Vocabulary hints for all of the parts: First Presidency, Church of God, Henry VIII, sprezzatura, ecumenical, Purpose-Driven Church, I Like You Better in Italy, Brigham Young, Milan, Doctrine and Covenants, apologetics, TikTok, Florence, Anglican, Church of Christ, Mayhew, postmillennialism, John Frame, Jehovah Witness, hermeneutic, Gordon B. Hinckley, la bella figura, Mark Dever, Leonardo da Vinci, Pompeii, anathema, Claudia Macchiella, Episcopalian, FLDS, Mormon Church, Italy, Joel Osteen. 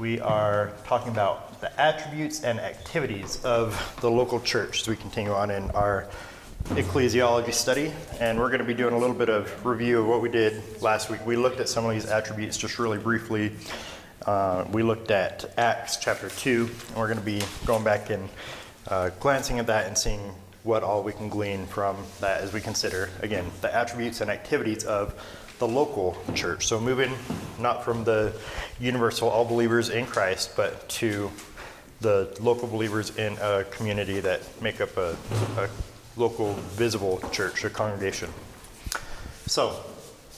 We are talking about the attributes and activities of the local church as we continue on in our ecclesiology study, and we're going to be doing a little bit of review of what we did last week. We looked at some of these attributes just really briefly. We looked at Acts chapter 2, and we're going to be going back and glancing at that and seeing what all we can glean from that as we consider, again, the attributes and activities of the local church. So moving not from the universal all believers in Christ, but to the local believers in a community that make up a local visible church or congregation. So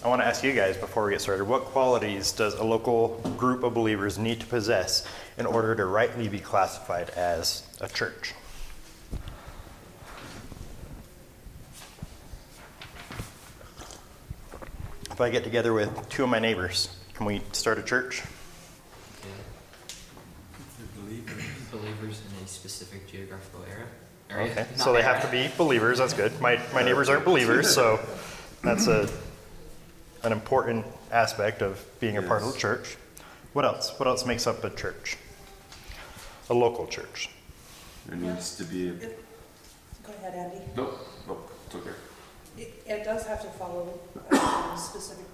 I want to ask you guys before we get started, what qualities does a local group of believers need to possess in order to rightly be classified as a church? If I get together with two of my neighbors, can we start a church? Yeah. Believers in a specific geographical area. Okay, so they have to be believers. That's good. My neighbors aren't believers, so that's an important aspect of being a part of the church. What else? What else makes up a church? A local church. There needs to be. Go ahead, Andy. Nope. It's okay. It does have to follow specific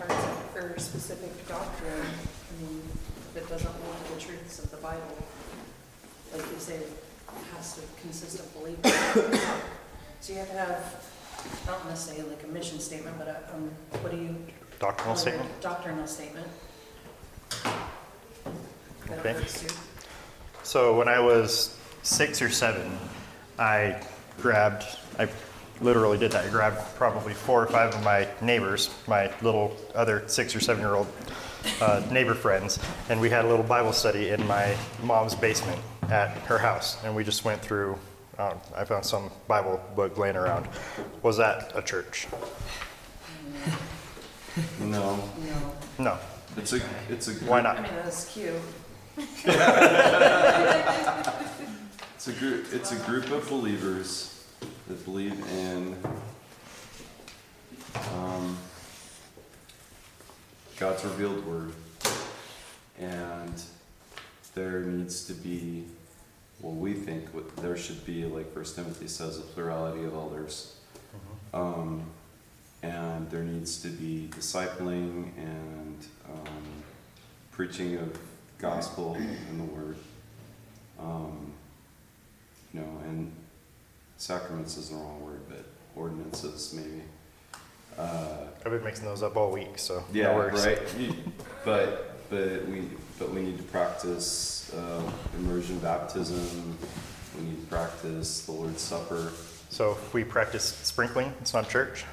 parts or specific doctrine. I mean, if it doesn't hold to the truths of the Bible, like you say, it has to consist of belief. So you have to have, not necessarily like a mission statement, but doctrinal statement. Doctrinal statement. Okay. So when I was 6 or 7, I literally did that. I grabbed probably 4 or 5 of my neighbors, my little other 6 or 7 year old neighbor friends, and we had a little Bible study in my mom's basement at her house. And we just went through, I found some Bible book laying around. Was that a church? No. It's a group. Why not? I mean, that was cute. It's a group of believers that believe in God's revealed word, and there needs to be, there should be, like First Timothy says, a plurality of elders, and there needs to be discipling and preaching of gospel and the word. And sacraments isn't the wrong word, but ordinances maybe. I've been mixing those up all week, so yeah, that works. Right. But we need to practice immersion baptism. We need to practice the Lord's Supper. So if we practice sprinkling, it's not church.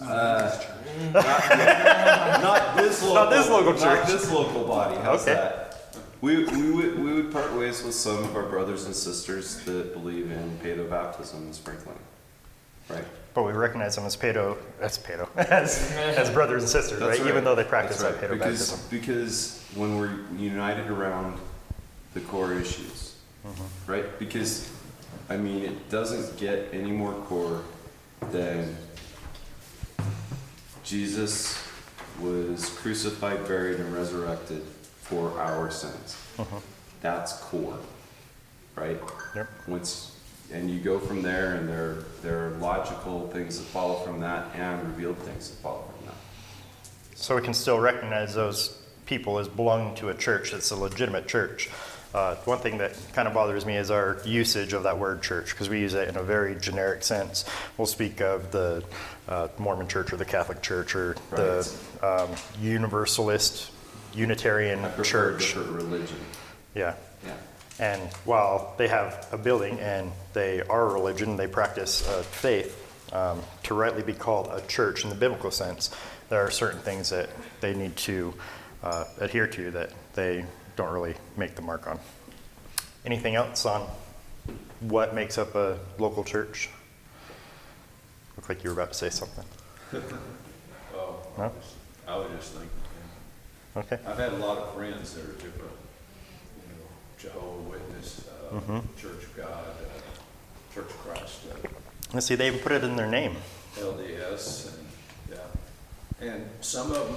Not this local body. How's that? We would part ways with some of our brothers and sisters that believe in pedo baptism and sprinkling, right? But we recognize them as as brothers and sisters, right? Even though they practice pedo baptism. Because when we're united around the core issues, right? Because, I mean, it doesn't get any more core than Jesus was crucified, buried, and resurrected for our sins. That's core, right? Yep. And you go from there, and there are logical things that follow from that and revealed things that follow from that. So we can still recognize those people as belonging to a church that's a legitimate church. One thing that kind of bothers me is our usage of that word church, because we use it in a very generic sense. We'll speak of the Mormon Church or the Catholic Church or the Universalist Unitarian Church. Religion. Yeah. And while they have a building and they are a religion, they practice faith, to rightly be called a church in the biblical sense, there are certain things that they need to adhere to that they don't really make the mark on. Anything else on what makes up a local church? Looked like you were about to say something. No? I would just think. Okay. I've had a lot of friends that are different, Jehovah Witness, Church of God, Church of Christ. Let's see, they even put it in their name. LDS, and And some of them,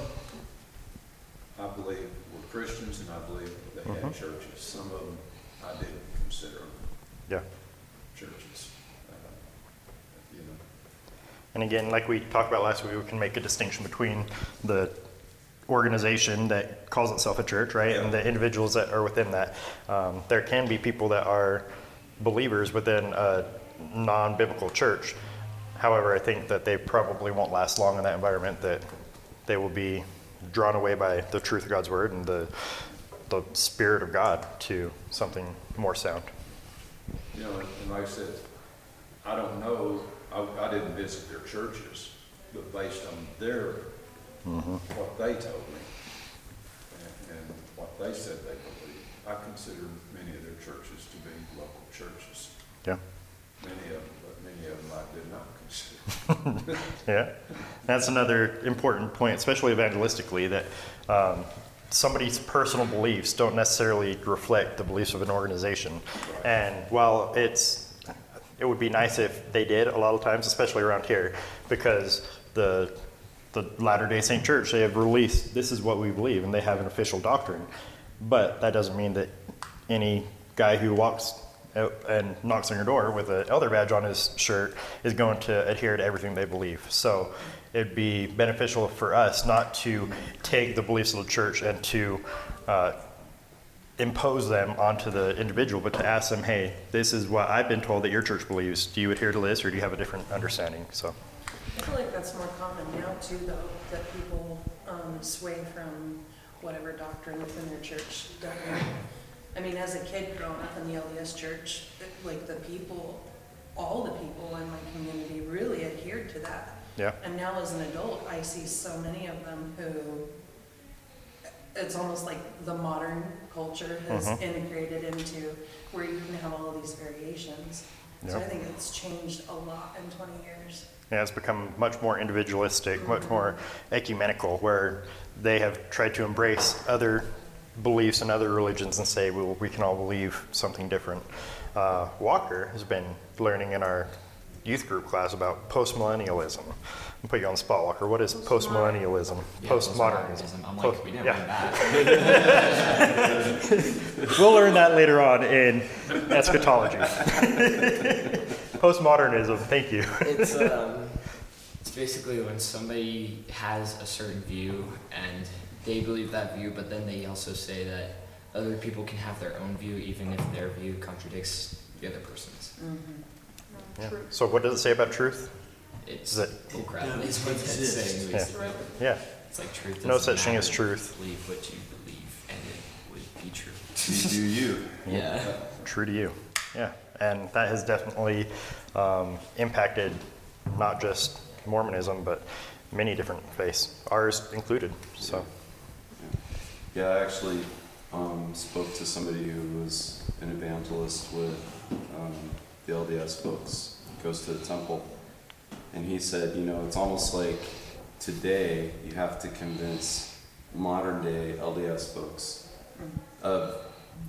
I believe, were Christians, and I believe they had churches. Some of them, I didn't consider them churches. And again, like we talked about last week, we can make a distinction between the organization that calls itself a church, right, and the individuals that are within that. There can be people that are believers within a non-biblical church. However, I think that they probably won't last long in that environment, that they will be drawn away by the truth of God's word and the Spirit of God to something more sound. You know, and like I said, I don't know, I didn't visit their churches, but based on their, what they told me and what they said they believed, I consider many of their churches to be local churches. Yeah. Many of them I did not consider. That's another important point, especially evangelistically, that somebody's personal beliefs don't necessarily reflect the beliefs of an organization. Right. And while it would be nice if they did a lot of times, especially around here, because the Latter-day Saint Church, they have released, this is what we believe, and they have an official doctrine. But that doesn't mean that any guy who walks out and knocks on your door with an elder badge on his shirt is going to adhere to everything they believe. So it'd be beneficial for us not to take the beliefs of the church and to impose them onto the individual, but to ask them, hey, this is what I've been told that your church believes. Do you adhere to this, or do you have a different understanding? So I feel like that's more common now, too, though, that people sway from whatever doctrine within their church. I mean, as a kid growing up in the LDS church, like the people, all the people in my community really adhered to that. Yeah. And now as an adult, I see so many of them who, it's almost like the modern culture has integrated into where you can have all these variations. So I think it's changed a lot in 20 years. Yeah, it's become much more individualistic, much more ecumenical, where they have tried to embrace other beliefs and other religions and say, well, we can all believe something different. Walker has been learning in our youth group class about postmillennialism. I'll put you on the spot, Walker. What is postmillennialism? Postmodernism. I'm like, we never learned that. We'll learn that later on in eschatology. Postmodernism, thank you. It's basically when somebody has a certain view and they believe that view, but then they also say that other people can have their own view even if their view contradicts the other person's. So what does it say about truth? It's bullcrap. Yeah, it's what it's saying. It's like truth. No such thing as truth. Believe what you believe, and it would be true. Do you? True to you. Yeah. And that has definitely impacted not just Mormonism, but many different faiths, ours included. So, I actually spoke to somebody who was an evangelist with the LDS folks, goes to the temple, and he said, you know, it's almost like today you have to convince modern day LDS folks of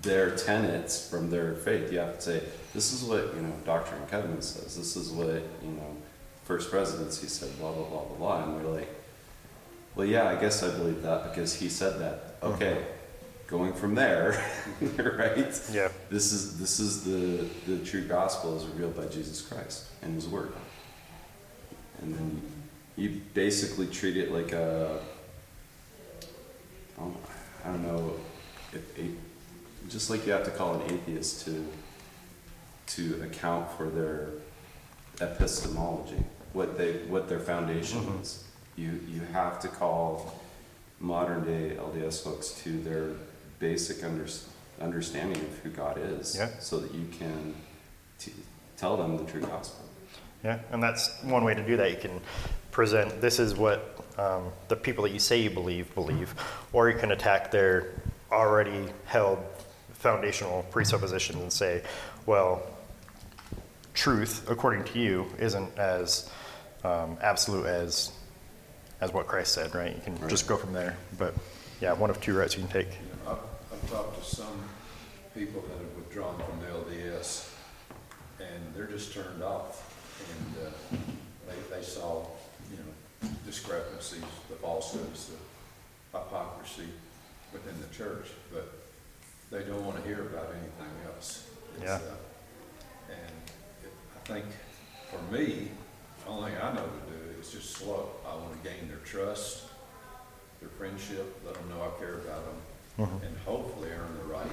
their tenets from their faith. You have to say, this is what, you know, Doctrine and Covenants says. This is what, you know, First Presidency said, blah, blah, blah, blah, blah. And we're like, well, yeah, I guess I believe that because he said that. Okay, going from there, right? Yeah. This is the true gospel is revealed by Jesus Christ and his word. And then you basically treat it like a, I don't know, just like you have to call an atheist to account for their epistemology, what their foundation is. You have to call modern day LDS folks to their basic understanding of who God is, so that you can tell them the true gospel. Yeah, and that's one way to do that. You can present, this is what the people that you say you believe, or you can attack their already held foundational presuppositions and say, well, truth, according to you, isn't as absolute as what Christ said, right? You can just go from there. But one of two routes you can take. You know, I've talked to some people that have withdrawn from the LDS, and they're just turned off. And they saw, you know, discrepancies, the falsehoods, the hypocrisy within the church, but they don't want to hear about anything else. Yeah. I think for me, the only thing I know to do is just slow. I want to gain their trust, their friendship, let them know I care about them, mm-hmm. and hopefully earn the right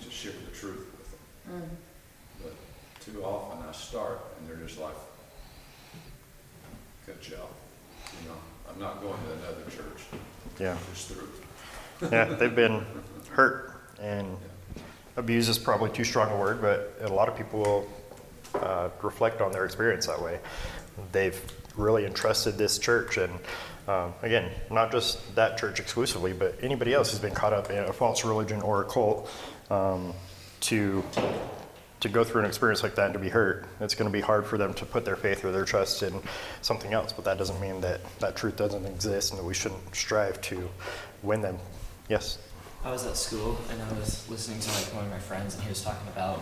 to share the truth with them. Mm-hmm. But too often I start and they're just like, good job. You know, I'm not going to another church. Yeah. It's through. Yeah, they've been hurt and yeah. abuse is probably too strong a word, but a lot of people will reflect on their experience that way. They've really entrusted this church, and again, not just that church exclusively, but anybody else who's been caught up in a false religion or a cult, to go through an experience like that and to be hurt, it's going to be hard for them to put their faith or their trust in something else. But that doesn't mean that that truth doesn't exist and that we shouldn't strive to win them. Yes? I was at school and I was listening to like one of my friends, and he was talking about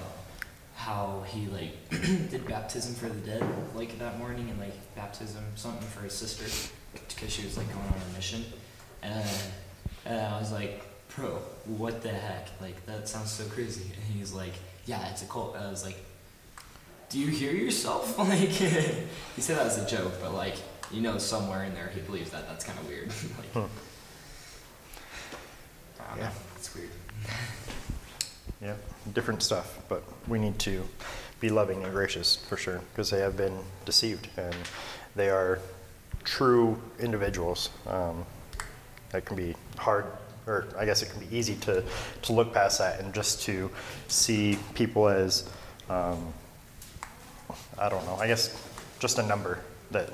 how he like did baptism for the dead like that morning, and like baptism something for his sister because she was like going on a mission, and I was like, bro, what the heck, like that sounds so crazy. And he's like, yeah, it's a cult. And I was like, do you hear yourself? Like he said that was a joke, but like, you know, somewhere in there he believes that. That's kind of weird. Like, I don't know, it's weird. Yeah, different stuff, but we need to be loving and gracious for sure, because they have been deceived and they are true individuals. That can be hard, or I guess it can be easy to look past that and just to see people as, I don't know, I guess just a number that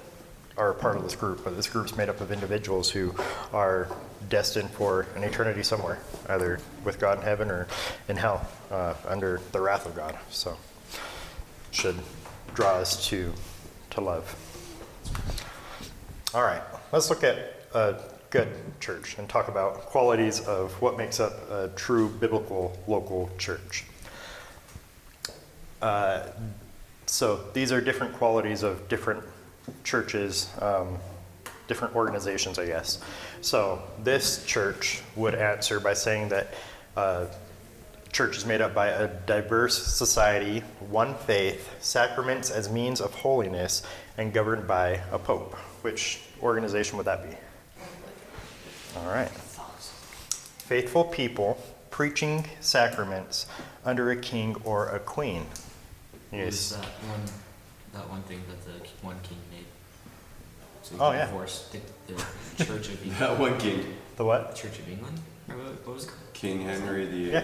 are a part of this group, but this group's made up of individuals who are destined for an eternity somewhere, either with God in heaven or in hell, under the wrath of God. So should draw us to love. All right, let's look at a good church and talk about qualities of what makes up a true biblical local church. So these are different qualities of different churches, different organizations, I guess. So this church would answer by saying that church is made up by a diverse society, one faith, sacraments as means of holiness, and governed by a pope. Which organization would that be? All right. Faithful people preaching sacraments under a king or a queen. Yes. That one thing that the one king made. So the Church of England. That one king. The what? Church of England? What was it called? King Henry VIII.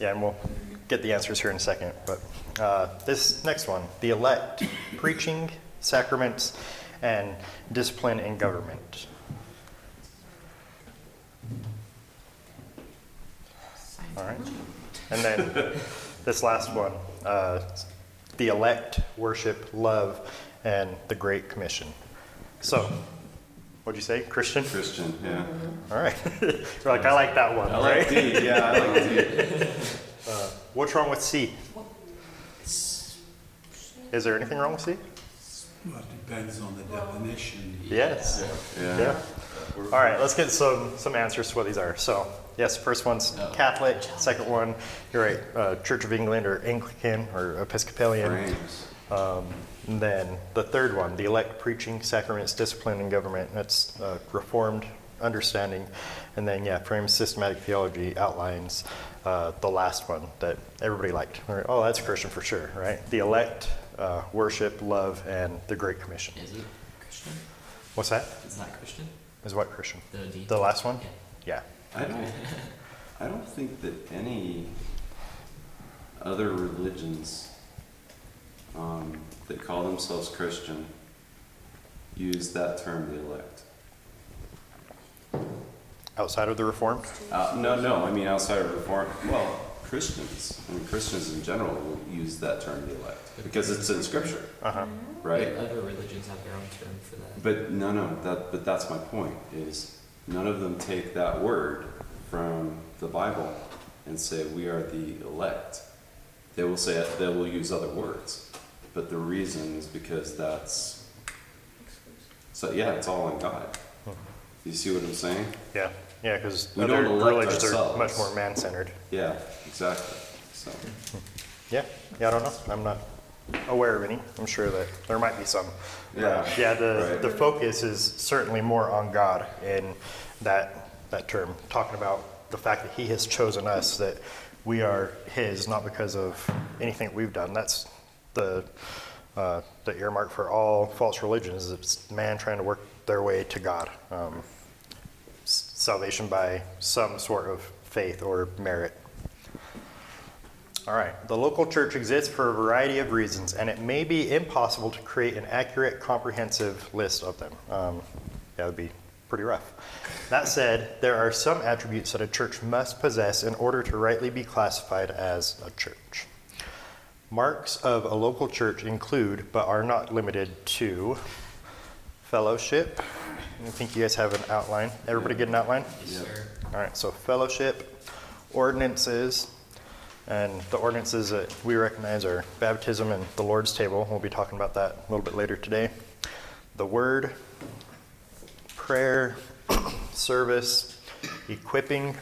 Yeah, and we'll get the answers here in a second. But this next one, the elect, preaching, sacraments, and discipline in government. All right. And then this last one, the elect, worship, love, and the Great Commission. So, what'd you say, Christian? Christian, yeah. All right. You're like, I like that one, right? I like D. What's wrong with C? Is there anything wrong with C? Well, it depends on the definition. Yes. Yeah. All right, let's get some answers to what these are. So, yes, first one's Catholic. Second one, you're right, Church of England or Anglican or Episcopalian. And then the third one, the elect, preaching, sacraments, discipline, and government. That's Reformed understanding. And then, Frame's systematic theology outlines the last one that everybody liked. Right. Oh, that's Christian for sure, right? The elect, worship, love, and the Great Commission. Is it Christian? What's that? It's not Christian. Is what Christian? The last one? Yeah. I don't think that any other religions that call themselves Christian use that term, the elect. Outside of the Reformed? No, I mean outside of Reformed. Well, Christians in general will use that term, the elect, because it's in Scripture, right? Yeah, other religions have their own term for that. But but that's my point, is none of them take that word from the Bible and say we are the elect. They will say it, they will use other words. But the reason is because that's So yeah, it's all in God. Mm-hmm. You see what I'm saying? Yeah, yeah, because other religions are much more man-centered. Yeah, exactly. So. Yeah, yeah, I don't know. I'm not aware of any. I'm sure that there might be some. Yeah, yeah. The focus is certainly more on God in that term, talking about the fact that He has chosen us, that we are His, not because of anything we've done. That's the earmark for all false religions. It's man trying to work their way to God, salvation by some sort of faith or merit. All right. The local church exists for a variety of reasons, and it may be impossible to create an accurate, comprehensive list of them. That would be pretty rough. That said, there are some attributes that a church must possess in order to rightly be classified as a church. Marks of a local church include, but are not limited to, fellowship. I think you guys have an outline. Everybody get an outline? Yes, sir. All right, so fellowship, ordinances, and the ordinances that we recognize are baptism and the Lord's table. We'll be talking about that a little bit later today. The word, prayer, service, equipping,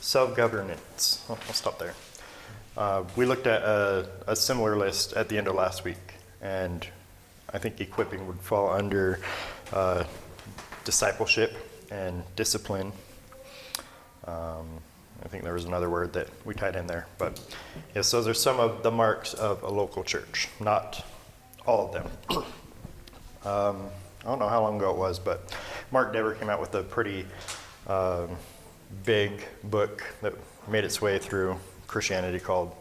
self-governance. Oh, I'll stop there. We looked at a similar list at the end of last week, and I think equipping would fall under discipleship and discipline. I think there was another word that we tied in there, but yes, those are some of the marks of a local church, not all of them. I don't know how long ago it was, but Mark Dever came out with a pretty big book that made its way through Christianity called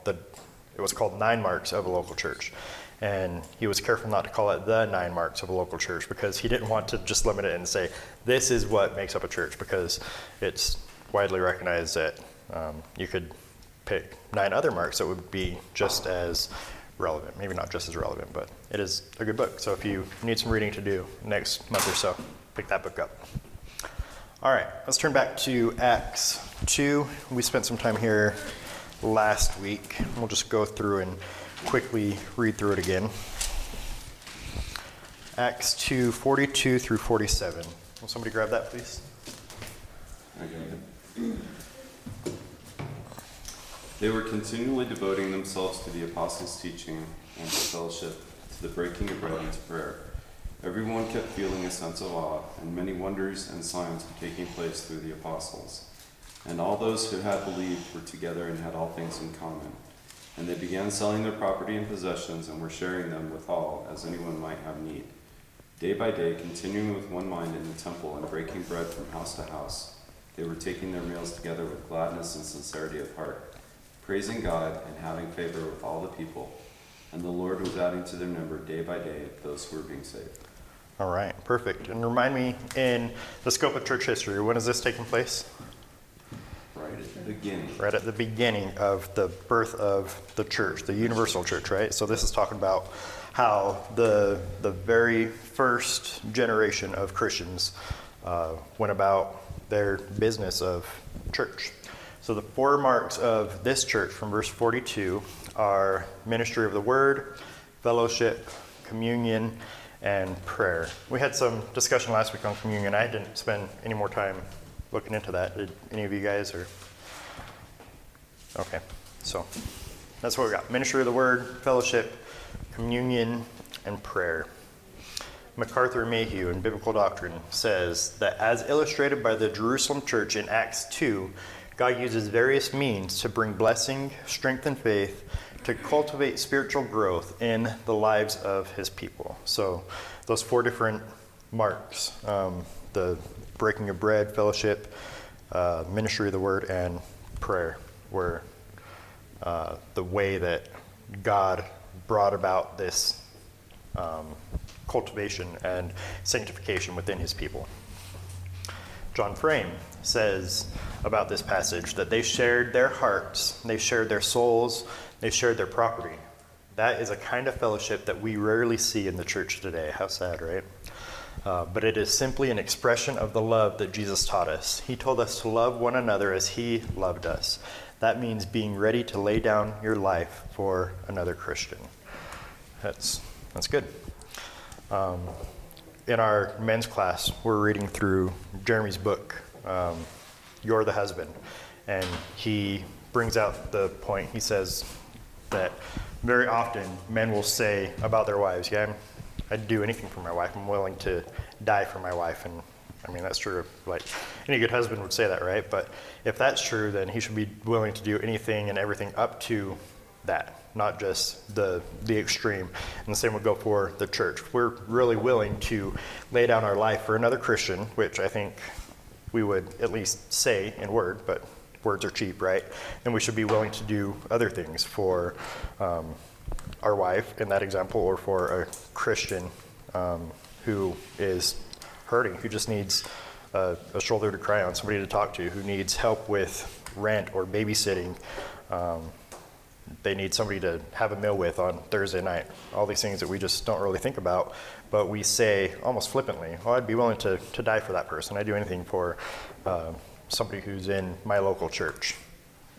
Nine Marks of a Local Church. And he was careful not to call it the Nine Marks of a Local Church, because he didn't want to just limit it and say, this is what makes up a church, because it's widely recognized that you could pick 9 other marks that would be just as relevant. Maybe not just as relevant, but it is a good book. So if you need some reading to do next month or so, pick that book up. All right, let's turn back to Acts 2. We spent some time here last week. We'll just go through and quickly read through it again. Acts 2, 42 through 47. Will somebody grab that, please? Okay. They were continually devoting themselves to the apostles' teaching and to fellowship, to the breaking of bread and to prayer. Everyone kept feeling a sense of awe, and many wonders and signs were taking place through the apostles. And all those who had believed were together and had all things in common. And they began selling their property and possessions and were sharing them with all, as anyone might have need. Day by day, continuing with one mind in the temple and breaking bread from house to house, they were taking their meals together with gladness and sincerity of heart, praising God and having favor with all the people. And the Lord was adding to their number day by day those who were being saved. All right, perfect. And remind me, in the scope of church history, when is this taking place? Right at the beginning of the birth of the church, the universal church, right? So this is talking about how the very first generation of Christians went about their business of church. So the 4 marks of this church from verse 42 are ministry of the word, fellowship, communion, and prayer. We had some discussion last week on communion. I didn't spend any more time looking into that. Did any of you guys? Or okay, so that's what we got. Ministry of the word, fellowship, communion, and prayer. MacArthur, Mayhew, in Biblical Doctrine says that as illustrated by the Jerusalem church in Acts 2, God uses various means to bring blessing, strength, and faith to cultivate spiritual growth in the lives of his people. So those 4 different marks, the breaking of bread, fellowship, ministry of the word, and prayer were the way that God brought about this cultivation and sanctification within his people. John Frame says about this passage that they shared their hearts, they shared their souls, they shared their property. That is a kind of fellowship that we rarely see in the church today. How sad, right? But it is simply an expression of the love that Jesus taught us. He told us to love one another as he loved us. That means being ready to lay down your life for another Christian. That's good. in our men's class, we're reading through Jeremy's book, You're the Husband. And he brings out the point. He says that very often men will say about their wives, yeah, I'd do anything for my wife. I'm willing to die for my wife. And I mean, that's true. Like, any good husband would say that, right? But if that's true, then he should be willing to do anything and everything up to that, not just the extreme. And the same would go for the church. We're really willing to lay down our life for another Christian, which I think we would at least say in word, but words are cheap, right? And we should be willing to do other things for our wife in that example, or for a Christian who is hurting, who just needs a shoulder to cry on, somebody to talk to, who needs help with rent or babysitting. They need somebody to have a meal with on Thursday night. All these things that we just don't really think about, but we say almost flippantly, oh, I'd be willing to die for that person. I'd do anything for somebody who's in my local church.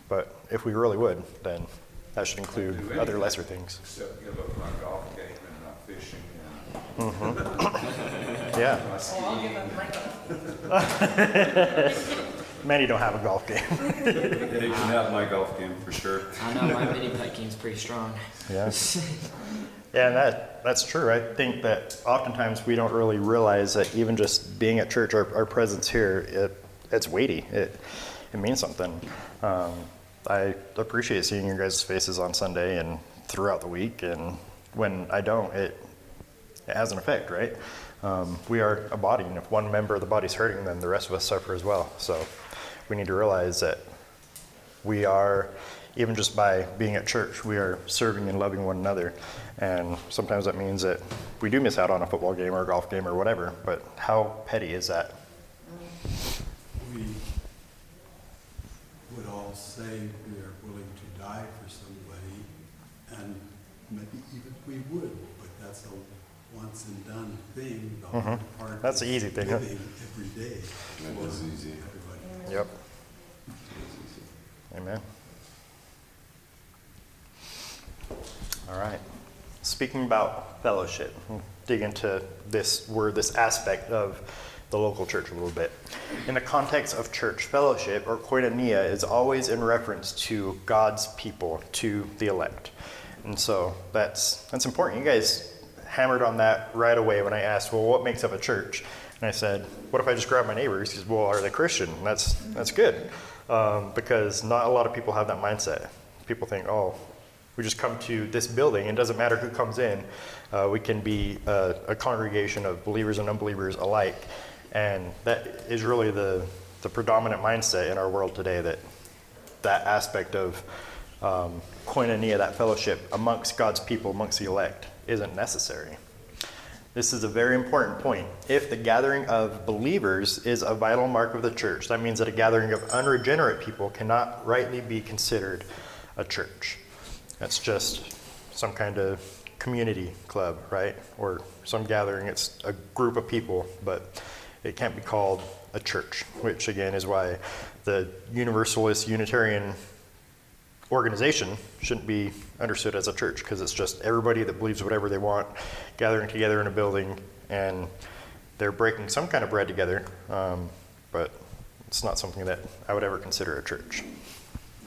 But if we really would, then that should include other lesser things. Except give up my golf game and my fishing. And mm-hmm. Yeah. Oh, I'll give up my golf. Manny don't have a golf game. They can have my golf game for sure. I know my mini putt game's pretty strong. Yeah. Yeah, and that's true. I think that oftentimes we don't really realize that even just being at church, our presence here, it's weighty. It means something. I appreciate seeing your guys' faces on Sunday and throughout the week. And when I don't, it has an effect, right? We are a body, and if one member of the body's hurting, then the rest of us suffer as well. So we need to realize that we are, even just by being at church, we are serving and loving one another. And sometimes that means that we do miss out on a football game or a golf game or whatever, but how petty is that? We would all say we are willing to die for somebody, and maybe even we would, but that's a once and done thing. The hard part that's the easy thing. Huh? Every day. That was easy. Everybody. Yep. Amen. All right. Speaking about fellowship, we'll dig into this aspect of the local church a little bit. In the context of church fellowship, or koinonia, is always in reference to God's people, to the elect. And so that's important. You guys hammered on that right away when I asked, well, what makes up a church? And I said, what if I just grab my neighbor? He says, well, are they Christian? And that's good, because not a lot of people have that mindset. People think, oh, we just come to this building, and it doesn't matter who comes in. We can be a congregation of believers and unbelievers alike. And that is really the predominant mindset in our world today, that aspect of koinonia, that fellowship amongst God's people, amongst the elect, isn't necessary. This is a very important point. If the gathering of believers is a vital mark of the church, that means that a gathering of unregenerate people cannot rightly be considered a church. That's just some kind of community club, right? Or some gathering. It's a group of people, but it can't be called a church, which again is why the Universalist Unitarian organization shouldn't be understood as a church, because it's just everybody that believes whatever they want gathering together in a building, and they're breaking some kind of bread together, but it's not something that I would ever consider a church.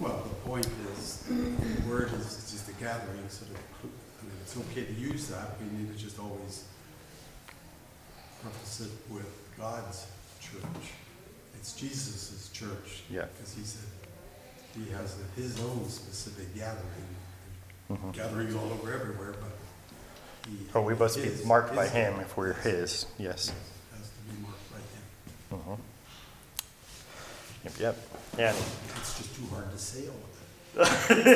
Well, the point is, the word is just a gathering, so I mean, it's okay to use that. We need to just always preface it with God's church. It's Jesus' church, yeah, because he said he has his own specific gathering. Mm-hmm. Gatherings all over everywhere, but we must be marked by him if we're his. Yes. It has to be marked by him. Mm-hmm. Yep. Yeah. It's just too hard to say all of that.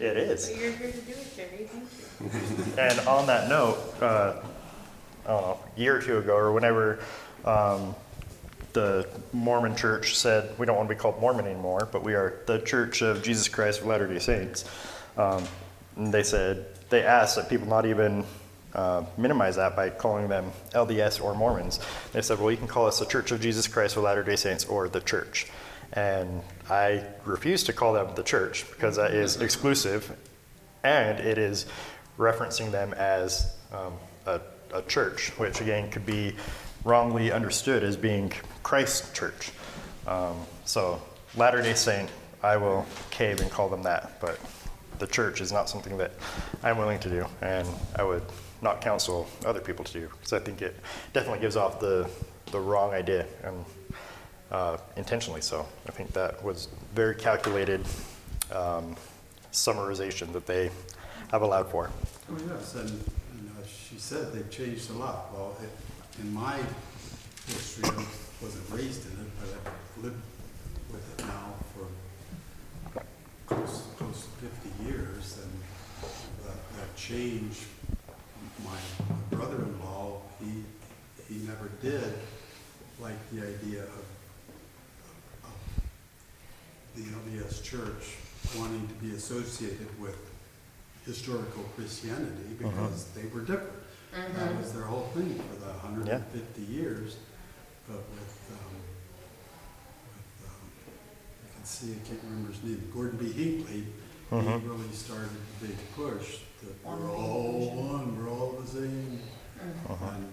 It is. But you're here to do it, Jerry. Thank you. And on that note, I don't know, a year or two ago, or whenever the Mormon Church said, we don't want to be called Mormon anymore, but we are the Church of Jesus Christ of Latter-day Saints. And they asked that people not even minimize that by calling them LDS or Mormons. They said, well, you can call us the Church of Jesus Christ of Latter-day Saints or the Church. And I refuse to call them the Church, because that is exclusive, and it is referencing them as a church, which again could be wrongly understood as being Christ's church. So Latter-day Saint, I will cave and call them that, but the church is not something that I'm willing to do, and I would not counsel other people to do, because I think it definitely gives off the wrong idea, and intentionally so. I think that was very calculated summarization that they have allowed for. Oh yes, and you know, she said they've changed a lot. Well, in my history, I wasn't raised in it, but I've lived with it now for close to 50 years, and that change, my brother-in-law, he never did like the idea of the LDS Church wanting to be associated with historical Christianity, because they were different. That was their whole thing for the 150 years. But with I can see, I can't remember his name, Gordon B. Hinckley, he really started the big push that we're all one, we're all the same, and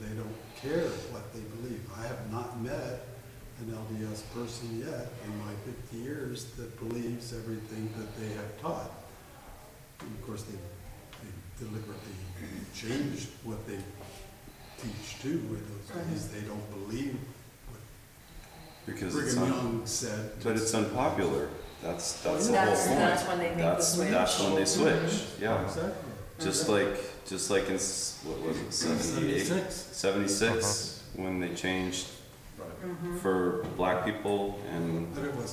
they don't care what they believe. I have not met an LDS person yet in my 50 years that believes everything that they have taught. And of course, they deliberately changed what they teach too in those days. They don't believe what Brigham Young said. But it's unpopular. That's the whole point. That's when they make the switch. That's when they switch. Yeah, exactly. Just like in what was it, 76 when they changed for black people and. But it was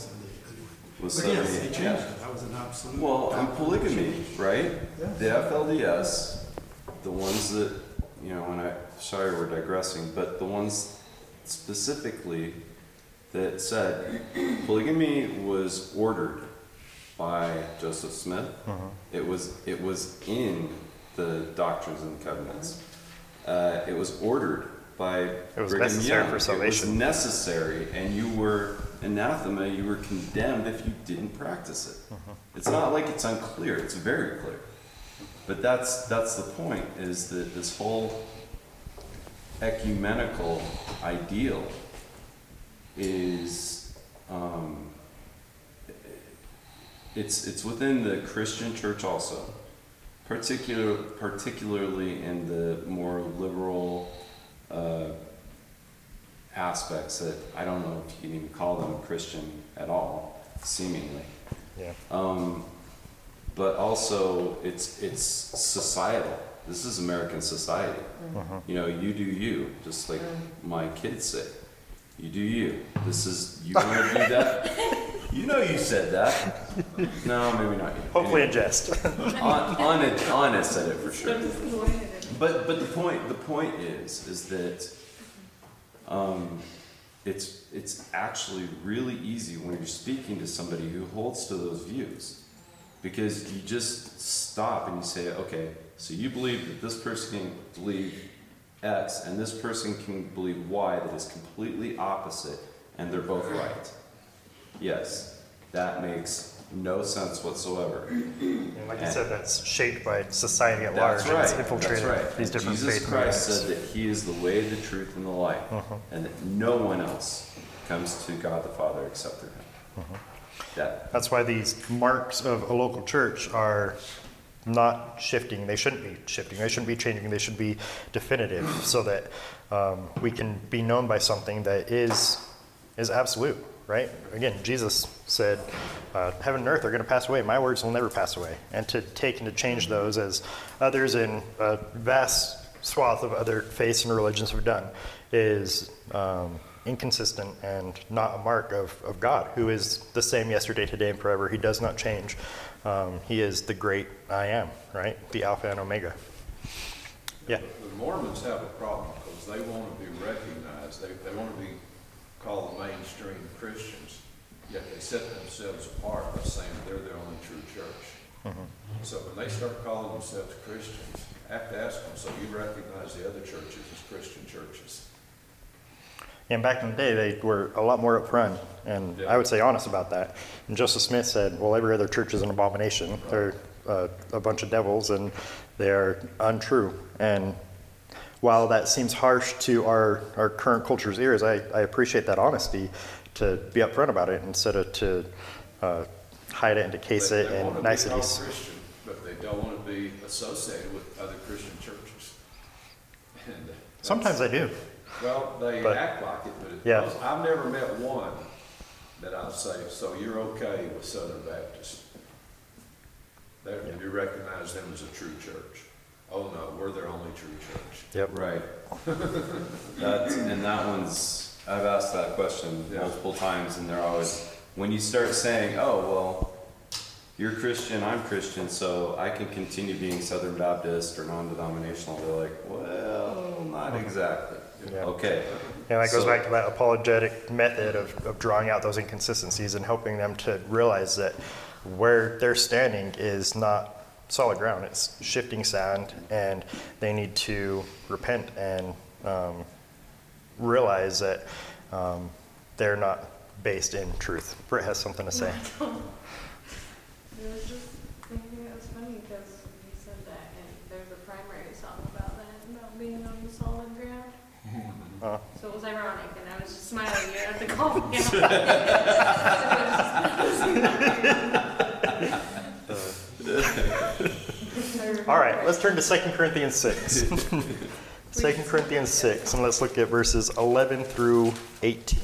78 anyway. Yes, they changed it. That was an absolute. Well, and polygamy, right? Yes. The FLDS, the ones that and sorry, we're digressing, but the ones specifically that said polygamy was ordered by Joseph Smith. It was in the Doctrines and Covenants. It was ordered by Brigham Young. For salvation. It was necessary, and you were anathema. You were condemned if you didn't practice it. It's not like it's unclear. It's very clear. But that's the point: is that this whole ecumenical ideal is it's within the Christian church also. Particularly in the more liberal aspects that I don't know if you can even call them Christian at all, seemingly. Yeah. But also, it's societal. This is American society. You do you, just like my kids say. You do you. This is you want to do that. You said that. No, maybe not you. Hopefully anyway. A jest. Anna said it for sure. But the point is that it's actually really easy when you're speaking to somebody who holds to those views, because you just stop and you say, okay, so you believe that this person can believe X and this person can believe Y that is completely opposite, and they're both right. Yes, that makes no sense whatsoever. And like you said, that's shaped by society at large. Right. It's infiltrated these different faiths. Jesus Christ said that he is the way, the truth, and the life, and that no one else comes to God the Father except through him. That's why these marks of a local church are not shifting. They shouldn't be shifting. They shouldn't be changing. They should be definitive, so that we can be known by something that is absolute. Right? Again, Jesus said, heaven and earth are going to pass away. My words will never pass away. And to take and to change those, as others in a vast swath of other faiths and religions have done, is inconsistent and not a mark of God, who is the same yesterday, today, and forever. He does not change. He is the great I am, right? The Alpha and Omega. Yeah. The Mormons have a problem because they want to be recognized. They want to be called the mainstream Christians, yet they set themselves apart by saying they're the only true church. So when they start calling themselves Christians, I have to ask them, so you recognize the other churches as Christian churches? And back in the day, they were a lot more upfront, and I would say honest about that. And Joseph Smith said, well, every other church is an abomination. They're a bunch of devils, and they are untrue. And while that seems harsh to our current culture's ears, I appreciate that honesty to be upfront about it instead of to hide it and to case it in niceties. Christian, but they don't want to be associated with other Christian churches. And sometimes they do. Well, they act like it, but I've never met one that I'll say, so you're okay with Southern Baptists. You recognize them as a true church. Oh no, we're their only true church. Yep. Right. I've asked that question multiple times, and they're always, when you start saying, oh, well, you're Christian, I'm Christian, so I can continue being Southern Baptist or non-denominational, they're like, well, not exactly. Yeah. Okay. And that goes back to that apologetic method of drawing out those inconsistencies and helping them to realize that where they're standing is not solid ground. It's shifting sand, and they need to repent and realize that they're not based in truth. Britt has something to say. No, I was just thinking it was funny because you said that, and there's a primary song about that, about being on the solid ground. So it was ironic, and I was just smiling at the call. All right, let's turn to 2 Corinthians 6. 2 Corinthians 6, and let's look at verses 11 through 18.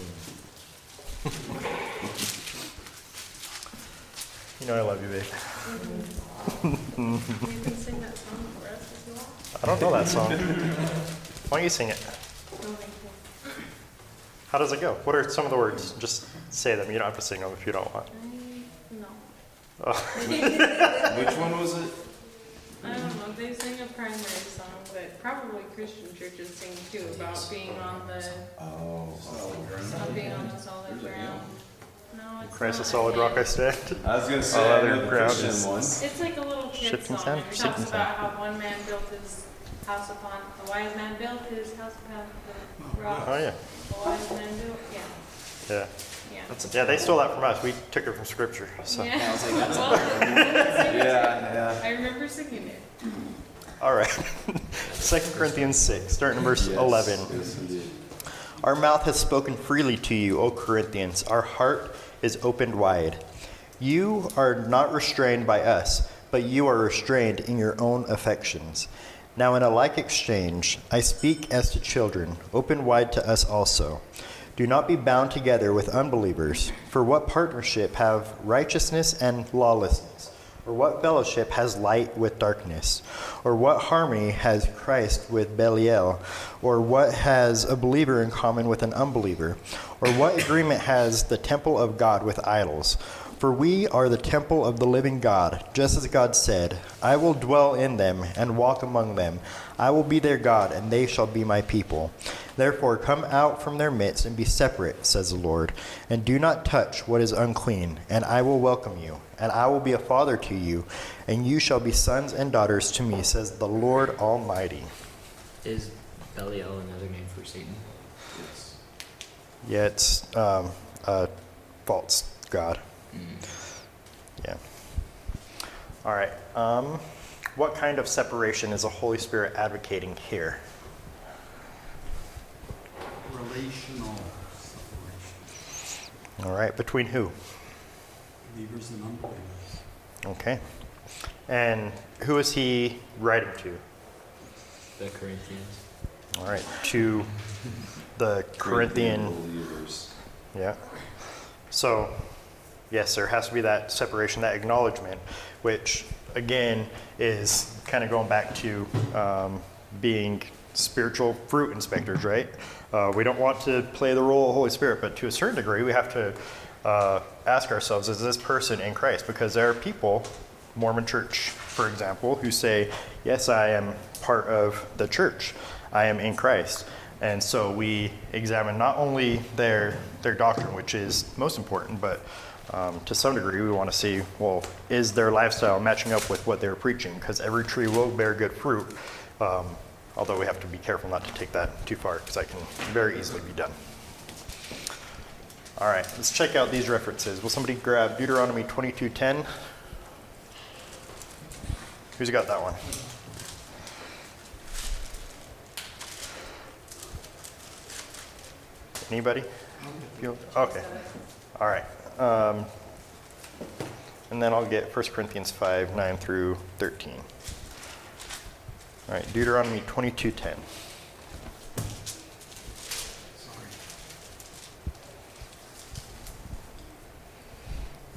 You know I love you, babe. Mm-hmm. You can sing that song for us as well. I don't know that song. Why don't you sing it? How does it go? What are some of the words? Just say them. You don't have to sing them if you don't want. No. Oh. Which one was it? I don't know. They sing a primary song, but probably Christian churches sing too about being on the solid ground. No, it's Christ, a solid rock I stand. I was going to say Christian one. It's like a little kid song. It talks about how one man built his house upon the wise man built his house upon the rock. Oh yeah. The wise man built. Yeah. Yeah. They stole that from us. We took it from Scripture. So. Yeah. I remember singing it. All right. 2 Corinthians 6, starting in verse 11. Yes, our mouth has spoken freely to you, O Corinthians. Our heart is opened wide. You are not restrained by us, but you are restrained in your own affections. Now in a like exchange, I speak as to children, open wide to us also. Do not be bound together with unbelievers, for what partnership have righteousness and lawlessness? Or what fellowship has light with darkness? Or what harmony has Christ with Belial? Or what has a believer in common with an unbeliever? Or what agreement has the temple of God with idols? For we are the temple of the living God, just as God said, I will dwell in them and walk among them. I will be their God, and they shall be my people. Therefore come out from their midst and be separate, says the Lord, and do not touch what is unclean, and I will welcome you, and I will be a father to you, and you shall be sons and daughters to me, says the Lord Almighty. Is Belial another name for Satan? Yes. Yeah, it's a false god. Yeah. All right. What kind of separation is the Holy Spirit advocating here? Relational separation. All right. Between who? Believers and unbelievers. Okay. And who is he writing to? The Corinthians. All right. To the Corinthian believers. Yeah. So... yes, there has to be that separation, that acknowledgement, which, again, is kind of going back to being spiritual fruit inspectors, right? We don't want to play the role of the Holy Spirit, but to a certain degree, we have to ask ourselves, is this person in Christ? Because there are people, Mormon Church, for example, who say, yes, I am part of the church. I am in Christ. And so we examine not only their doctrine, which is most important, but... to some degree, we want to see, well, is their lifestyle matching up with what they're preaching? Because every tree will bear good fruit, although we have to be careful not to take that too far, because that can very easily be done. All right, let's check out these references. Will somebody grab Deuteronomy 22:10? Who's got that one? Anybody? Okay. All right. And then I'll get 1 Corinthians 5, 9 through 13. All right, Deuteronomy 22:10.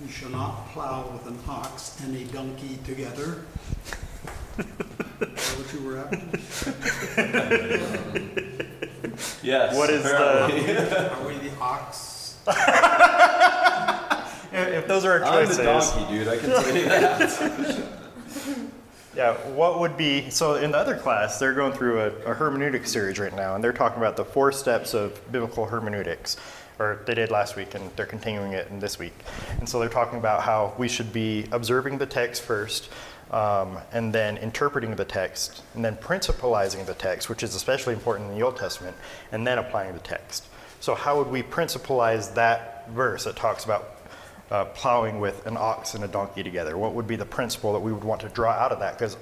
You shall not plow with an ox and a donkey together. Is that what you were after? Yes. What is the... Are we the ox? If those are our choices. I'm the donkey, dude. I can tell you that. Yeah, what would be... So in the other class, they're going through a hermeneutic series right now, and they're talking about the 4 steps of biblical hermeneutics. Or they did last week, and they're continuing it in this week. And so they're talking about how we should be observing the text first, and then interpreting the text, and then principalizing the text, which is especially important in the Old Testament, and then applying the text. So how would we principalize that verse that talks about plowing with an ox and a donkey together? What would be the principle that we would want to draw out of that? Because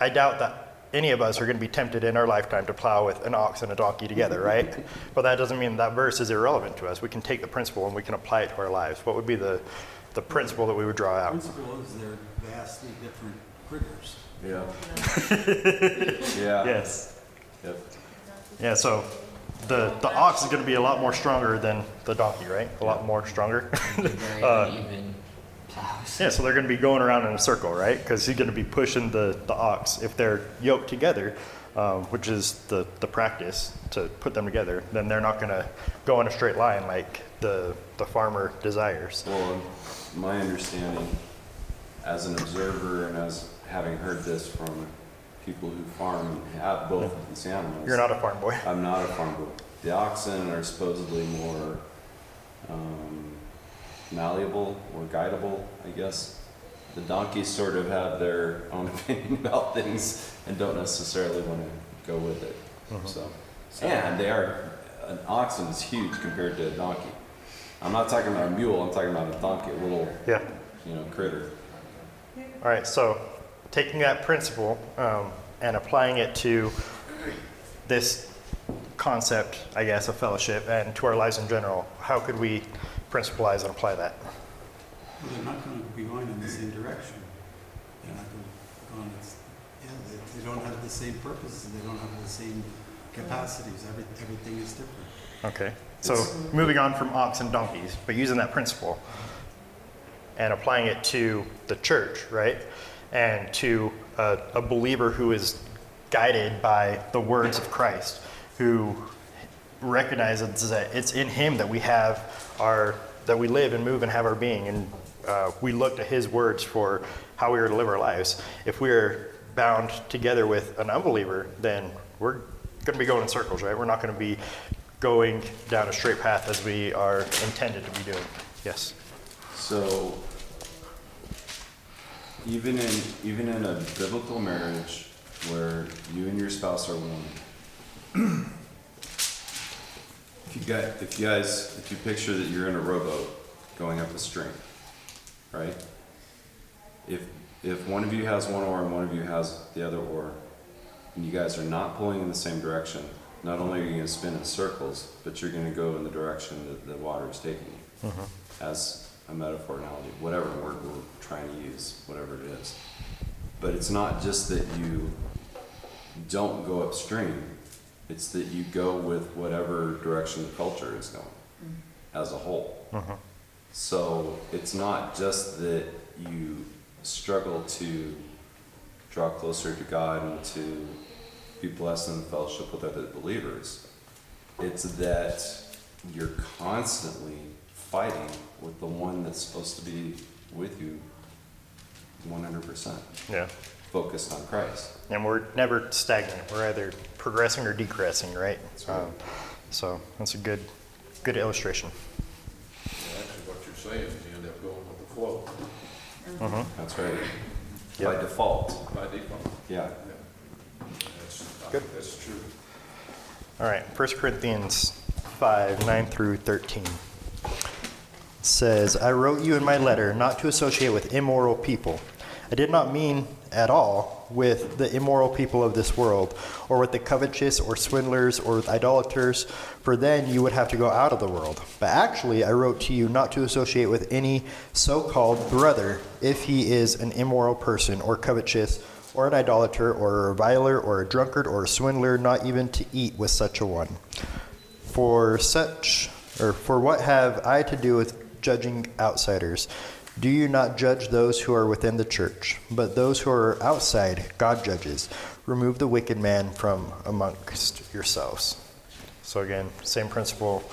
I doubt that any of us are going to be tempted in our lifetime to plow with an ox and a donkey together, right? But that doesn't mean that verse is irrelevant to us. We can take the principle and we can apply it to our lives. What would be the principle that we would draw out? The principle is they're vastly different critters. Yeah. Yeah. Yes. Yep. Yeah, so the ox is going to be a lot more stronger than the donkey, right? A lot more stronger. Yeah, so they're going to be going around in a circle, right? Because he's going to be pushing the ox. If they're yoked together, which is the practice to put them together, then they're not going to go in a straight line like the farmer desires. Well, my understanding as an observer and as having heard this from people who farm and have both of these animals. You're not a farm boy. I'm not a farm boy. The oxen are supposedly more... malleable or guidable, I guess. The donkeys sort of have their own opinion about things and don't necessarily want to go with it. Mm-hmm. So and they are, an oxen is huge compared to a donkey. I'm not talking about a mule, I'm talking about a donkey, a little, critter. All right, so taking that principle and applying it to this concept, I guess, of fellowship and to our lives in general, how could we principalize and apply that? Well, they're not going to be going in the same direction. They're not going to go on. They don't have the same purposes. They don't have the same capacities. Everything is different. Okay. So moving on from ox and donkeys, but using that principle and applying it to the church, right? And to a believer who is guided by the words of Christ, who recognizes that it's in Him that we have that we live and move and have our being, and we look to His words for how we are to live our lives. If we are bound together with an unbeliever, then we're going to be going in circles, right? We're not going to be going down a straight path as we are intended to be doing. Yes. So, even in a biblical marriage where you and your spouse are one. If you picture that you're in a rowboat going up a stream, right? If one of you has one oar and one of you has the other oar, and you guys are not pulling in the same direction, not only are you going to spin in circles, but you're going to go in the direction that the water is taking you, as a metaphor, analogy, whatever word we're trying to use, whatever it is. But it's not just that you don't go upstream. It's that you go with whatever direction the culture is going, as a whole. Mm-hmm. So it's not just that you struggle to draw closer to God and to be blessed in the fellowship with other believers. It's that you're constantly fighting with the one that's supposed to be with you 100%. Yeah. Focused on Christ. And we're never stagnant. We're either progressing or decreasing, right? That's right. So that's a good illustration. Yeah, actually, what you're saying is you end up going with the flow. Mm-hmm. That's right. Yep. By default. Yeah. Good. That's true. All right. 1 Corinthians 5, 9 through 13. It says, I wrote you in my letter not to associate with immoral people. I did not mean at all with the immoral people of this world, or with the covetous, or swindlers, or with idolaters, for then you would have to go out of the world. But actually, I wrote to you not to associate with any so-called brother, if he is an immoral person, or covetous, or an idolater, or a reviler, or a drunkard, or a swindler, not even to eat with such a one. For what have I to do with judging outsiders? Do you not judge those who are within the church? But those who are outside, God judges. Remove the wicked man from amongst yourselves. So again, same principle.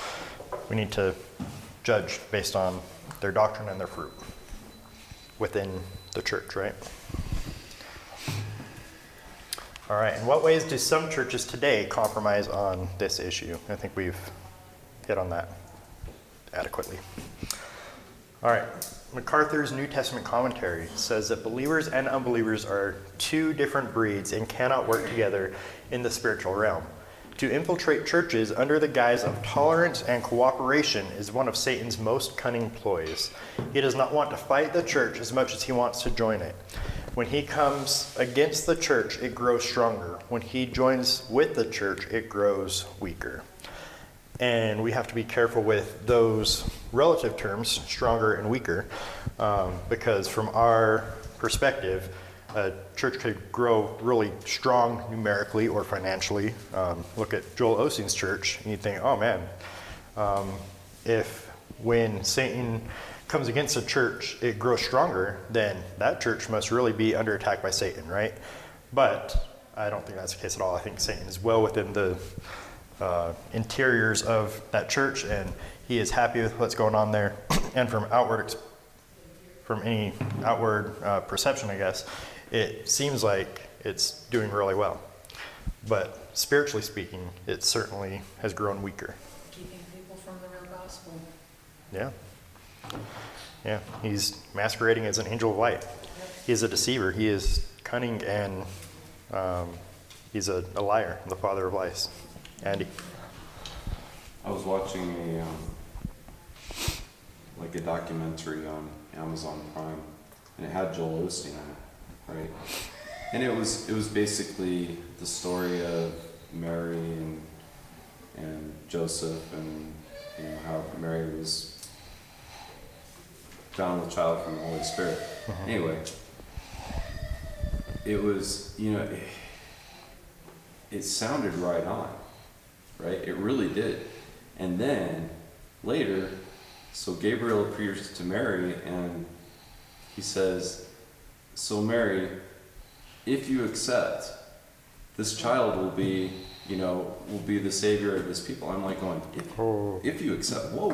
We need to judge based on their doctrine and their fruit within the church, right? All right, in what ways do some churches today compromise on this issue? I think we've hit on that adequately. All right. MacArthur's New Testament commentary says that believers and unbelievers are two different breeds and cannot work together in the spiritual realm. To infiltrate churches under the guise of tolerance and cooperation is one of Satan's most cunning ploys. He does not want to fight the church as much as he wants to join it. When he comes against the church, it grows stronger. When he joins with the church, it grows weaker. And we have to be careful with those relative terms, stronger and weaker, because from our perspective, a church could grow really strong numerically or financially. Look at Joel Osteen's church, and you think, oh man, if when Satan comes against a church, it grows stronger, then that church must really be under attack by Satan, right? But I don't think that's the case at all. I think Satan is well within the interiors of that church, and he is happy with what's going on there. And from any outward perception, I guess, it seems like it's doing really well. But spiritually speaking, it certainly has grown weaker. Keeping people from the real gospel. Yeah. He's masquerading as an angel of light. He is a deceiver. He is cunning, and he's a liar, the father of lies. Andy. I was watching a documentary on Amazon Prime, and it had Joel Osteen on it, right? And it was basically the story of Mary and Joseph, and you know how Mary was found with child from the Holy Spirit. Mm-hmm. Anyway, it was it sounded right on. Right? It really did. And then later, so Gabriel appears to Mary and he says, so Mary, if you accept, this child will be the savior of his people. I'm like going, if you accept, whoa,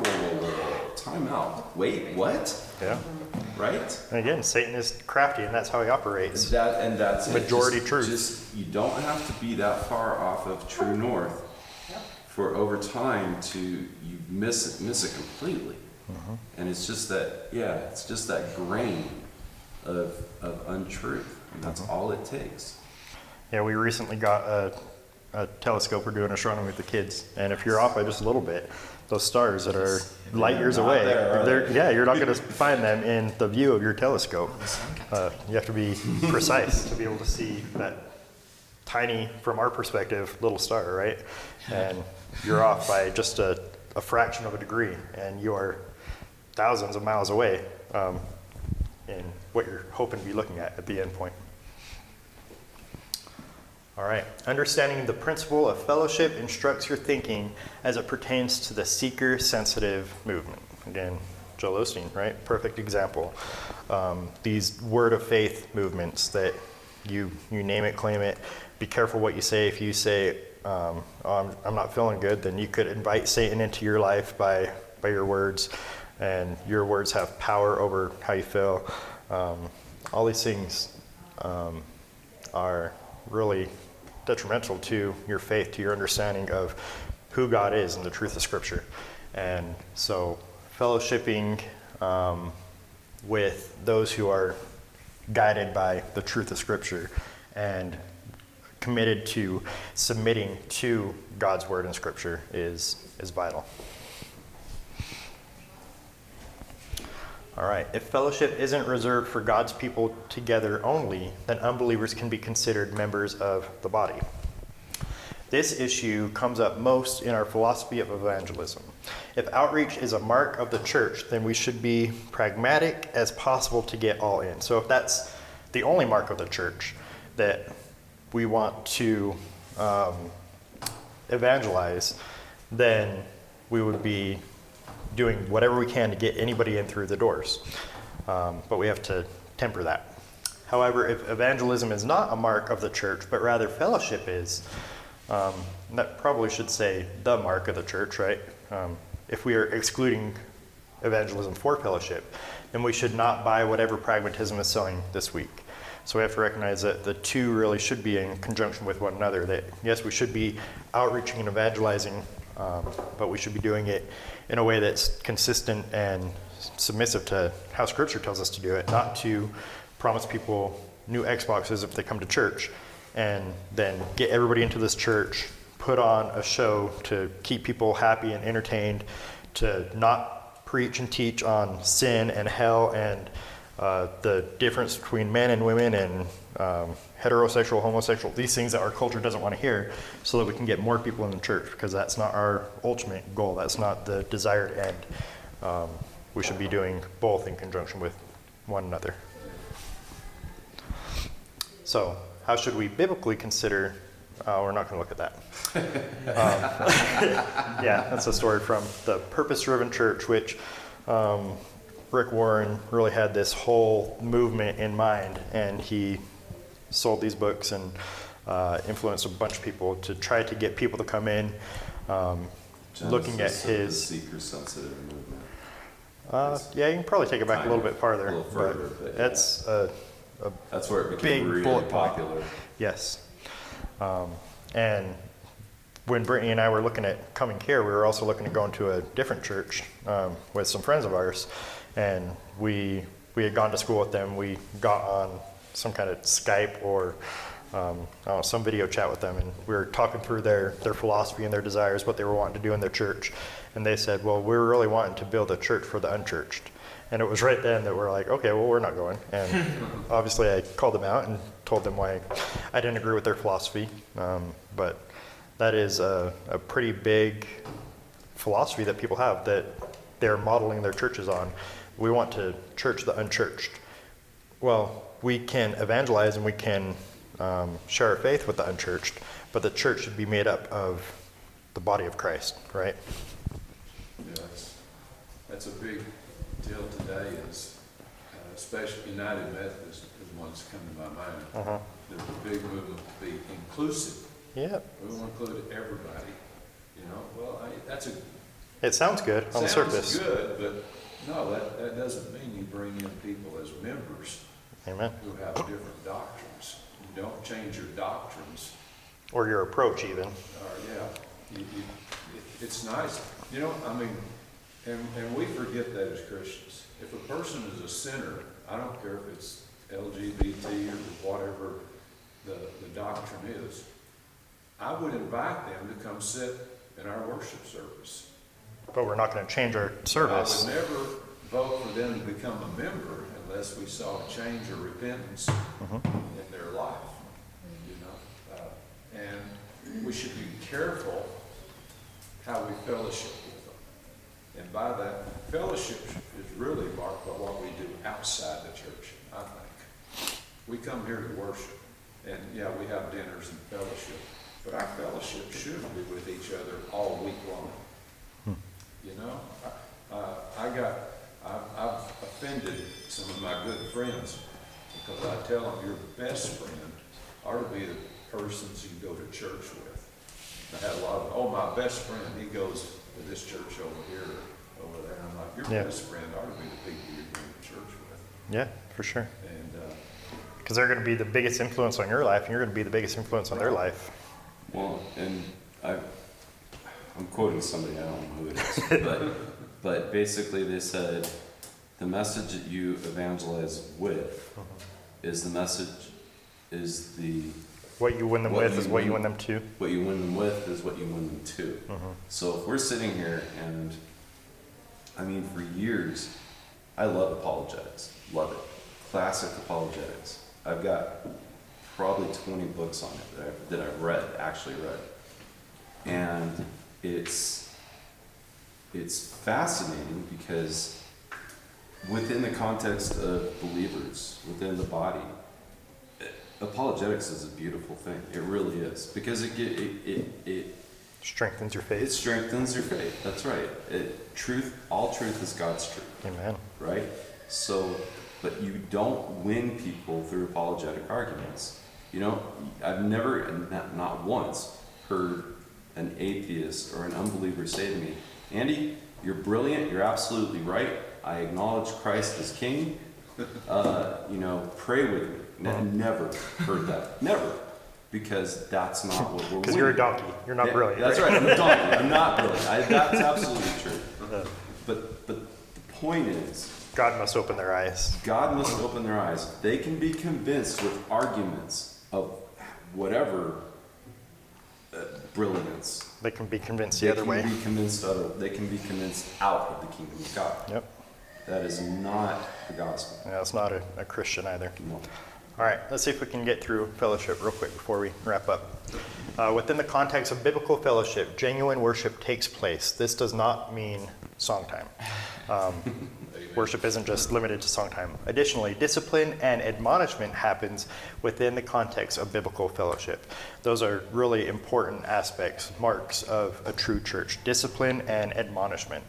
time out. Wait, what? Yeah. Right? And again, Satan is crafty, and that's how he operates. And that's majority truth. Just, you don't have to be that far off of true north for over time to you miss it completely. Mm-hmm. And it's just that that grain of untruth, and that's all it takes. Yeah, we recently got a telescope. We're doing astronomy with the kids, and if you're off by just a little bit, those stars that are light years away, you're not going to find them in the view of your telescope. You have to be precise to be able to see that tiny, from our perspective, little star, right? And you're off by just a fraction of a degree, and you are thousands of miles away in what you're hoping to be looking at the end point. All right. Understanding the principle of fellowship instructs your thinking as it pertains to the seeker-sensitive movement. Again, Joel Osteen, right? Perfect example. These word of faith movements that you name it, claim it. Be careful what you say. If you say, I'm not feeling good, then you could invite Satan into your life by your words, and your words have power over how you feel. All these things are really detrimental to your faith, to your understanding of who God is and the truth of Scripture. And so fellowshipping with those who are guided by the truth of Scripture and committed to submitting to God's word in Scripture is vital. All right. If fellowship isn't reserved for God's people together only, then unbelievers can be considered members of the body. This issue comes up most in our philosophy of evangelism. If outreach is a mark of the church, then we should be pragmatic as possible to get all in. So if that's the only mark of the church that we want to evangelize, then we would be doing whatever we can to get anybody in through the doors. But we have to temper that. However, if evangelism is not a mark of the church, but rather fellowship is, that probably should say the mark of the church, right? If we are excluding evangelism for fellowship, then we should not buy whatever pragmatism is selling this week. So we have to recognize that the two really should be in conjunction with one another, that yes, we should be outreaching and evangelizing, but we should be doing it in a way that's consistent and submissive to how Scripture tells us to do it, not to promise people new Xboxes if they come to church and then get everybody into this church, put on a show to keep people happy and entertained, to not preach and teach on sin and hell and the difference between men and women and heterosexual, homosexual, these things that our culture doesn't want to hear, so that we can get more people in the church, because that's not our ultimate goal. That's not the desired end. We should be doing both in conjunction with one another. So, how should we biblically consider? We're not going to look at that. Yeah, that's a story from the Purpose-Driven Church, which Rick Warren really had this whole movement in mind, and he sold these books and influenced a bunch of people to try to get people to come in. Looking at his seeker-sensitive movement. Yeah, you can probably take it back a little bit farther. A little further, but that's that's where it became really popular. Yes. And when Brittany and I were looking at coming here, we were also looking at going to a different church with some friends of ours, and we had gone to school with them. We got on some kind of Skype or I don't know, some video chat with them, and we were talking through their philosophy and their desires, what they were wanting to do in their church. And they said, well, we're really wanting to build a church for the unchurched. And it was right then that we're like, okay, well, we're not going. And obviously I called them out and told them why I didn't agree with their philosophy. But that is a pretty big philosophy that people have, that they're modeling their churches on. We want to church the unchurched. Well, we can evangelize and we can share our faith with the unchurched, but the church should be made up of the body of Christ, right? Yeah, that's a big deal today, is especially United Methodist is one that's come to my mind. Uh-huh. There's a big movement to be inclusive. Yeah, we want to include everybody. You know, well, that's a. It sounds good on the surface. Sounds good, but no, that doesn't mean you bring in people as members. Amen. Who have different doctrines. You don't change your doctrines or your approach, even. Yeah, it's nice. You know, I mean. And we forget that as Christians. If a person is a sinner, I don't care if it's LGBT or whatever the doctrine is, I would invite them to come sit in our worship service. But we're not going to change our service. I would never vote for them to become a member unless we saw change or repentance in their life. You know, and we should be careful how we fellowship. And by that, fellowship is really marked by what we do outside the church, I think. We come here to worship, and yeah, we have dinners and fellowship, but our fellowship should be with each other all week long. You know, I've offended some of my good friends because I tell them your best friend ought to be the persons you go to church with. I had a lot of, my best friend, he goes to this church over here, over there. And I'm like, your best friend ought to be the people you're going to church with. Yeah, for sure. And because they're going to be the biggest influence on your life, and you're going to be the biggest influence on their life. Well, and I'm quoting somebody, I don't know who it is, but basically they said, the message that you evangelize with is the what you win them with is what you win them to. What you win them with is what you win them to. So if we're sitting here and, I mean, for years, I love apologetics, love it. Classic apologetics. I've got probably 20 books on it that I've actually read. And it's fascinating because within the context of believers, within the body, apologetics is a beautiful thing. It really is, because it strengthens your faith. It strengthens your faith. That's right. All truth is God's truth. Amen. Right? So, but you don't win people through apologetic arguments. You know, I've never, not once, heard an atheist or an unbeliever say to me, "Andy, you're brilliant. You're absolutely right. I acknowledge Christ as King. Pray with me." Never heard that. Never. Because that's not what we're doing. Because you're a donkey. You're not brilliant. That's right. I'm a donkey. I'm not brilliant. That's absolutely true. But the point is, God must open their eyes. God must open their eyes. They can be convinced with arguments of whatever brilliance. They can be convinced the other way. They can be convinced out of the kingdom of God. Yep. That is not the gospel. Yeah, it's not a Christian either. No. All right, let's see if we can get through fellowship real quick before we wrap up. Within the context of biblical fellowship, genuine worship takes place. This does not mean song time. Worship isn't just limited to song time. Additionally, discipline and admonishment happens within the context of biblical fellowship. Those are really important aspects, marks of a true church, discipline and admonishment.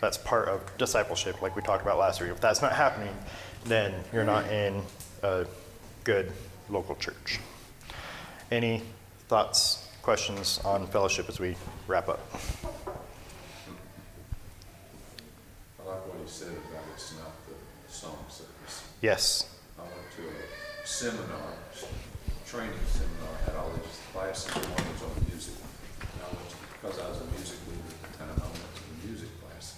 That's part of discipleship, like we talked about last week. If that's not happening, then you're not in a good local church. Any thoughts, questions on fellowship as we wrap up? I like what you said about it's not the song service. Yes. I went to a seminar, training seminar, had all these classes and ones on music. And I went, because I was a music leader at the time, I went to the music class.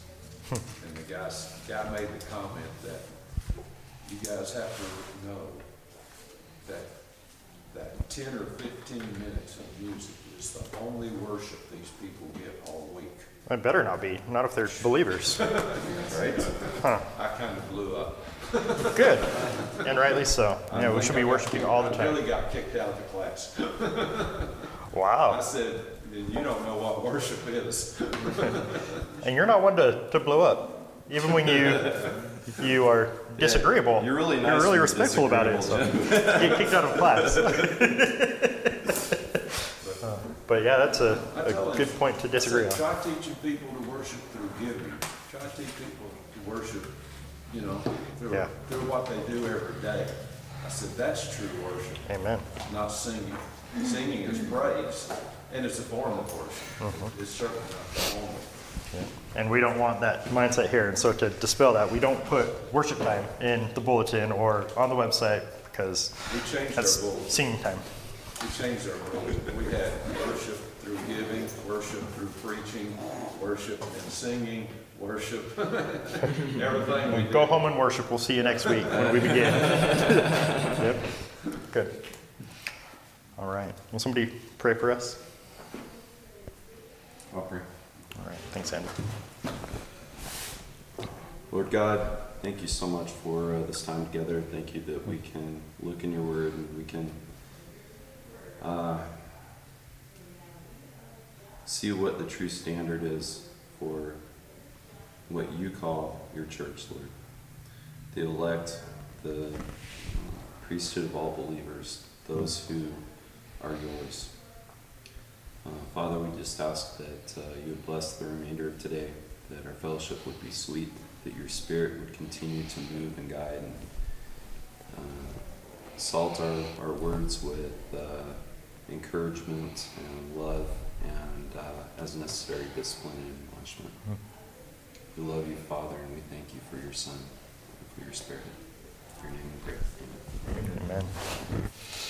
And the guy made the comment that you guys have to know that 10 or 15 minutes of music is the only worship these people get all week. It better not be. Not if they're believers. Right? Huh. I kind of blew up. Good. And rightly so. Yeah, we should be worshiping all the time. I really got kicked out of the class. Wow. I said, you don't know what worship is. And you're not one to blow up. Even when you are disagreeable. Yeah, you're really respectful about it. So. You get kicked out of class. But yeah, that's a good point to disagree on. Try teaching people to worship through giving. Try to teach people to worship, through what they do every day. I said, that's true worship. Amen. Not singing. Singing is praise, and it's a form of worship. Mm-hmm. It's certainly not the form. Yeah. And we don't want that mindset here. And so to dispel that, we don't put worship time in the bulletin or on the website because that's singing time. We changed our rules. We had worship through giving, worship through preaching, worship and singing, worship, everything we do. Go home and worship. We'll see you next week when we begin. Yep. Good. All right. Will somebody pray for us? I'll pray. All right. Thanks, Andy. Lord God, thank you so much for this time together. Thank you that we can look in your word and we can see what the true standard is for what you call your church, Lord. The elect, the priesthood of all believers, those who are yours. Father, we just ask that you would bless the remainder of today, that our fellowship would be sweet, that your spirit would continue to move and guide and salt our words with encouragement and love and as necessary discipline and admonishment. We love you, Father, and we thank you for your Son and for your Spirit. In your name we pray. Amen. Amen.